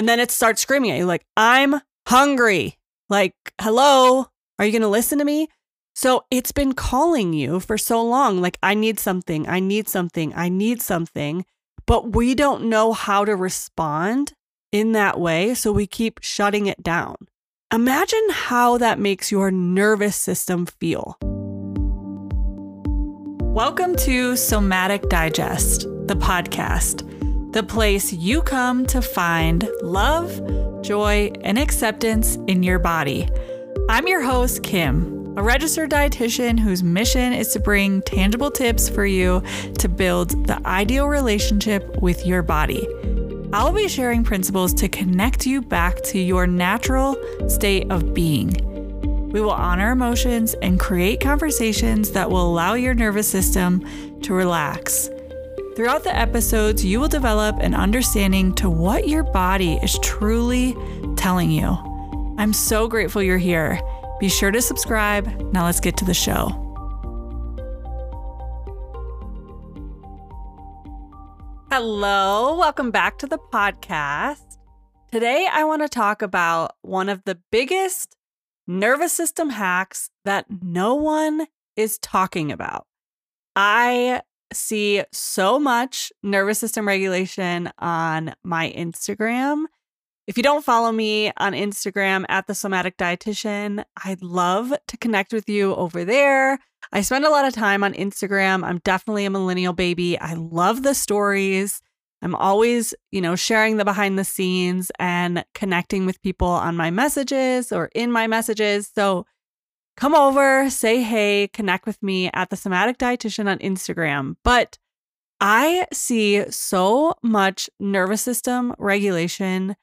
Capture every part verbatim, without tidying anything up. And then it starts screaming at you like, I'm hungry. Like, hello, are you going to listen to me? So it's been calling you for so long. Like, I need something. I need something. I need something. But we don't know how to respond in that way. So we keep shutting it down. Imagine how that makes your nervous system feel. Welcome to Somatic Digest, the podcast, the place you come to find love, joy, and acceptance in your body. I'm your host, Kim, a registered dietitian whose mission is to bring tangible tips for you to build the ideal relationship with your body. I'll be sharing principles to connect you back to your natural state of being. We will honor emotions and create conversations that will allow your nervous system to relax. Throughout the episodes, you will develop an understanding to what your body is truly telling you. I'm so grateful you're here. Be sure to subscribe. Now let's get to the show. Hello, welcome back to the podcast. Today, I want to talk about one of the biggest nervous system hacks that no one is talking about. I see so much nervous system regulation on my Instagram. If you don't follow me on Instagram at the Somatic Dietitian, I'd love to connect with you over there. I spend a lot of time on Instagram. I'm definitely a millennial baby. I love the stories. I'm always, you know, sharing the behind the scenes and connecting with people on my messages or in my messages. So come over, say hey, connect with me at the Somatic Dietitian on Instagram. But I see so much nervous system regulation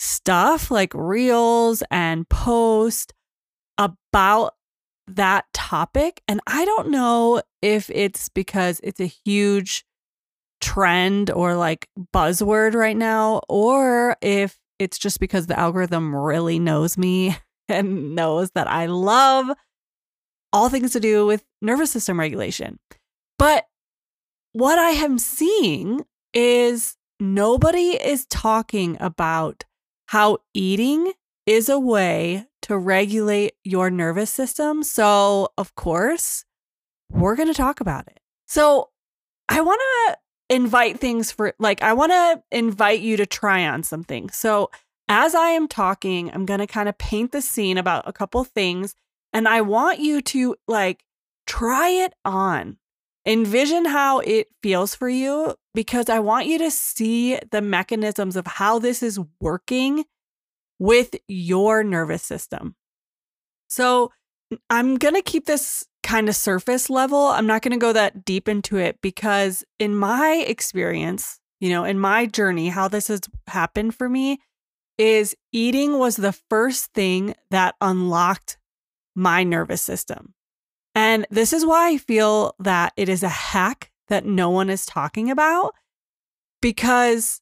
stuff like reels and posts about that topic. And I don't know if it's because it's a huge trend or like buzzword right now, or if it's just because the algorithm really knows me and knows that I love all things to do with nervous system regulation. But what I am seeing is nobody is talking about how eating is a way to regulate your nervous system. So, of course, we're going to talk about it. So, I want to invite things for, like, I want to invite you to try on something. So, as I am talking, I'm going to kind of paint the scene about a couple things, and I want you to like try it on. Envision how it feels for you, because I want you to see the mechanisms of how this is working with your nervous system. So I'm going to keep this kind of surface level. I'm not going to go that deep into it, because in my experience, you know, in my journey, how this has happened for me is eating was the first thing that unlocked my nervous system. And this is why I feel that it is a hack that no one is talking about, because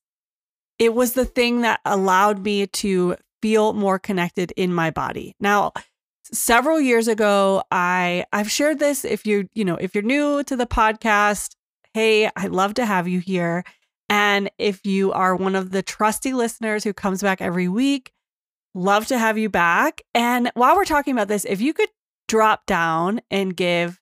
it was the thing that allowed me to feel more connected in my body. Now, several years ago, I I've shared this. If you, you know, if you're new to the podcast, hey, I'd love to have you here. And if you are one of the trusty listeners who comes back every week, love to have you back. And while we're talking about this, if you could drop down and give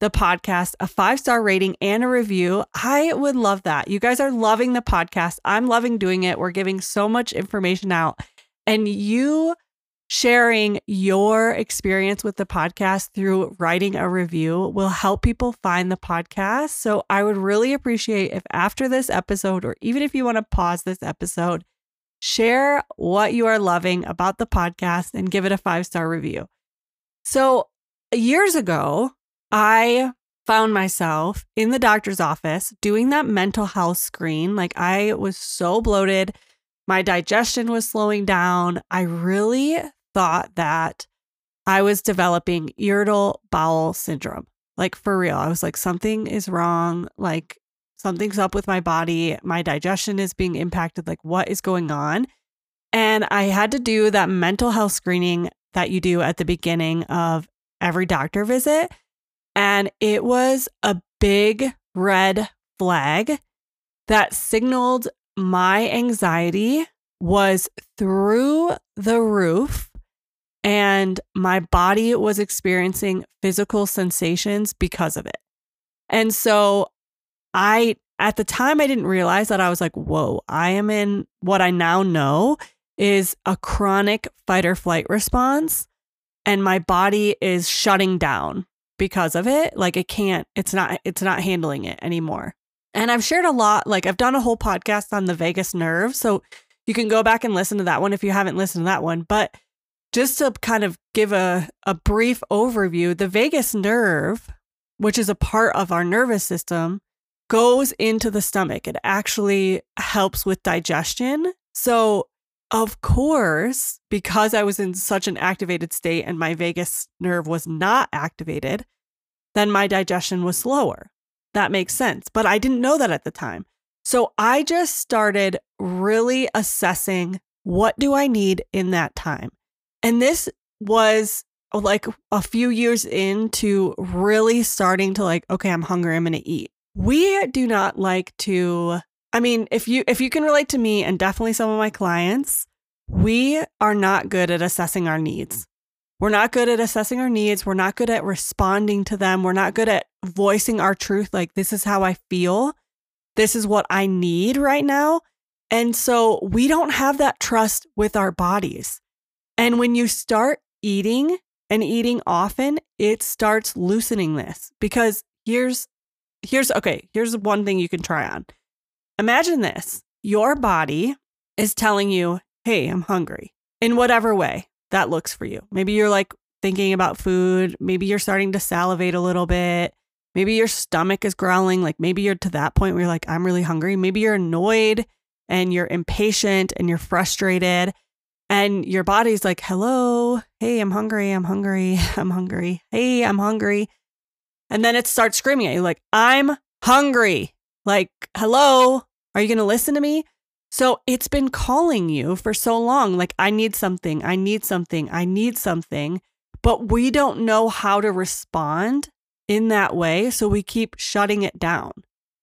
the podcast a five-star rating and a review, I would love that. You guys are loving the podcast. I'm loving doing it. We're giving so much information out. And you sharing your experience with the podcast through writing a review will help people find the podcast. So I would really appreciate if after this episode, or even if you want to pause this episode, share what you are loving about the podcast and give it a five-star review. So years ago, I found myself in the doctor's office doing that mental health screen. Like, I was so bloated. My digestion was slowing down. I really thought that I was developing irritable bowel syndrome. Like, for real. I was like, something is wrong. Like, something's up with my body. My digestion is being impacted. Like, what is going on? And I had to do that mental health screening that you do at the beginning of every doctor visit. And it was a big red flag that signaled my anxiety was through the roof, and my body was experiencing physical sensations because of it. And so I, at the time, I didn't realize that I was like, whoa, I am in what I now know is a chronic fight or flight response. And my body is shutting down because of it. Like it can't, it's not, it's not handling it anymore. And I've shared a lot, like I've done a whole podcast on the vagus nerve. So you can go back and listen to that one if you haven't listened to that one. But just to kind of give a, a brief overview, the vagus nerve, which is a part of our nervous system, goes into the stomach. It actually helps with digestion. So of course, because I was in such an activated state and my vagus nerve was not activated, then my digestion was slower. That makes sense. But I didn't know that at the time. So I just started really assessing, what do I need in that time? And this was like a few years into really starting to like, okay, I'm hungry, I'm going to eat. We do not like to... I mean, if you if you can relate to me and definitely some of my clients, we are not good at assessing our needs. We're not good at assessing our needs. We're not good at responding to them. We're not good at voicing our truth. Like, this is how I feel. This is what I need right now. And so we don't have that trust with our bodies. And when you start eating and eating often, it starts loosening this, because here's, here's, okay, here's one thing you can try on. Imagine this. Your body is telling you, hey, I'm hungry, in whatever way that looks for you. Maybe you're like thinking about food. Maybe you're starting to salivate a little bit. Maybe your stomach is growling. Like maybe you're to that point where you're like, I'm really hungry. Maybe you're annoyed and you're impatient and you're frustrated and your body's like, hello, hey, I'm hungry. I'm hungry. I'm hungry. Hey, I'm hungry. And then it starts screaming at you like, I'm hungry. Like, hello, are you going to listen to me? So it's been calling you for so long. Like, I need something, I need something, I need something. But we don't know how to respond in that way. So we keep shutting it down.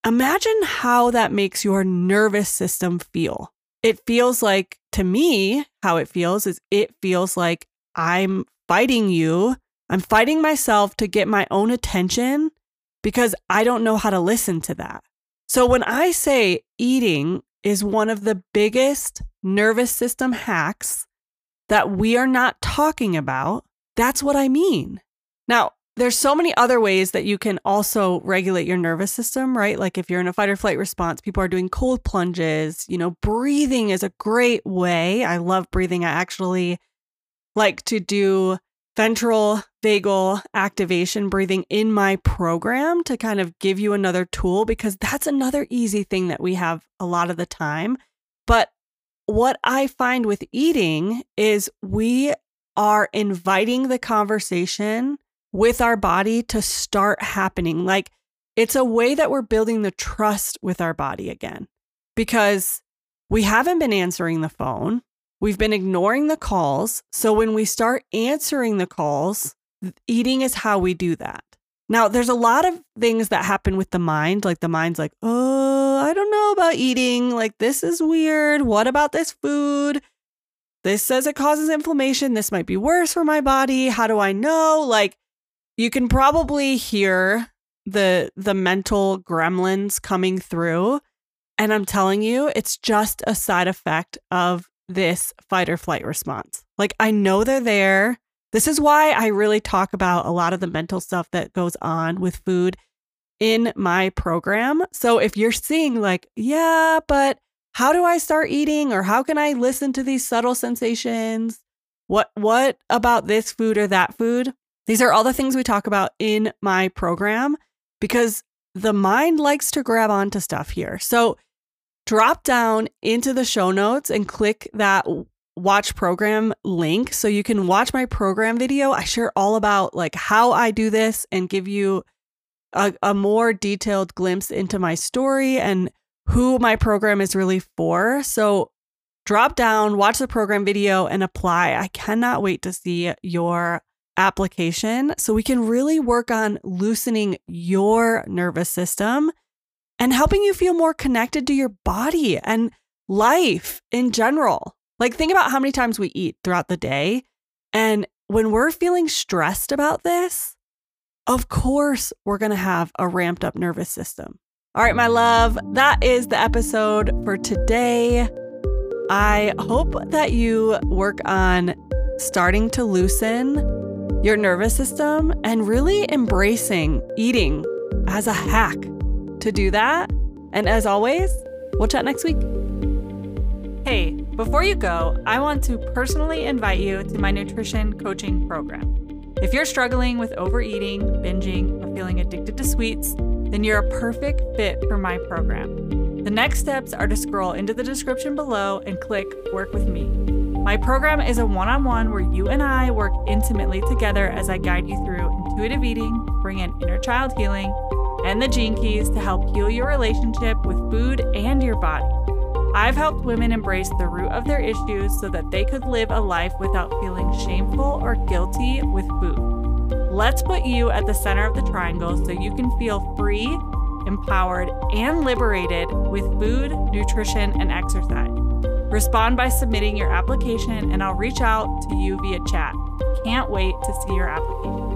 Imagine how that makes your nervous system feel. It feels like, to me, how it feels is it feels like I'm fighting you. I'm fighting myself to get my own attention because I don't know how to listen to that. So when I say eating is one of the biggest nervous system hacks that we are not talking about, that's what I mean. Now, there's so many other ways that you can also regulate your nervous system, right? Like if you're in a fight or flight response, people are doing cold plunges, you know, breathing is a great way. I love breathing. I actually like to do ventral vagal activation breathing in my program to kind of give you another tool, because that's another easy thing that we have a lot of the time. But what I find with eating is we are inviting the conversation with our body to start happening. Like it's a way that we're building the trust with our body again, because we haven't been answering the phone. We've been ignoring the calls. So when we start answering the calls, eating is how we do that. Now, there's a lot of things that happen with the mind. Like the mind's like, oh, I don't know about eating. Like, this is weird. What about this food? This says it causes inflammation. This might be worse for my body. How do I know? Like, you can probably hear the the mental gremlins coming through. And I'm telling you, it's just a side effect of this fight or flight response. Like, I know they're there. This is why I really talk about a lot of the mental stuff that goes on with food in my program. So if you're seeing like, yeah, but how do I start eating? Or how can I listen to these subtle sensations? What, what about this food or that food? These are all the things we talk about in my program, because the mind likes to grab onto stuff here. So drop down into the show notes and click that watch program link so you can watch my program video. I share all about like how I do this and give you a, a more detailed glimpse into my story and who my program is really for. So drop down, watch the program video and apply. I cannot wait to see your application so we can really work on loosening your nervous system and helping you feel more connected to your body and life in general. Like, think about how many times we eat throughout the day. And when we're feeling stressed about this, of course, we're going to have a ramped up nervous system. All right, my love, that is the episode for today. I hope that you work on starting to loosen your nervous system and really embracing eating as a hack to do that. And as always, we'll chat next week. Hey, before you go, I want to personally invite you to my nutrition coaching program. If you're struggling with overeating, binging, or feeling addicted to sweets, then you're a perfect fit for my program. The next steps are to scroll into the description below and click Work With Me. My program is a one-on-one where you and I work intimately together as I guide you through intuitive eating, bring in inner child healing, and the Gene Keys to help heal your relationship with food and your body. I've helped women embrace the root of their issues so that they could live a life without feeling shameful or guilty with food. Let's put you at the center of the triangle so you can feel free, empowered, and liberated with food, nutrition, and exercise. Respond by submitting your application and I'll reach out to you via chat. Can't wait to see your application.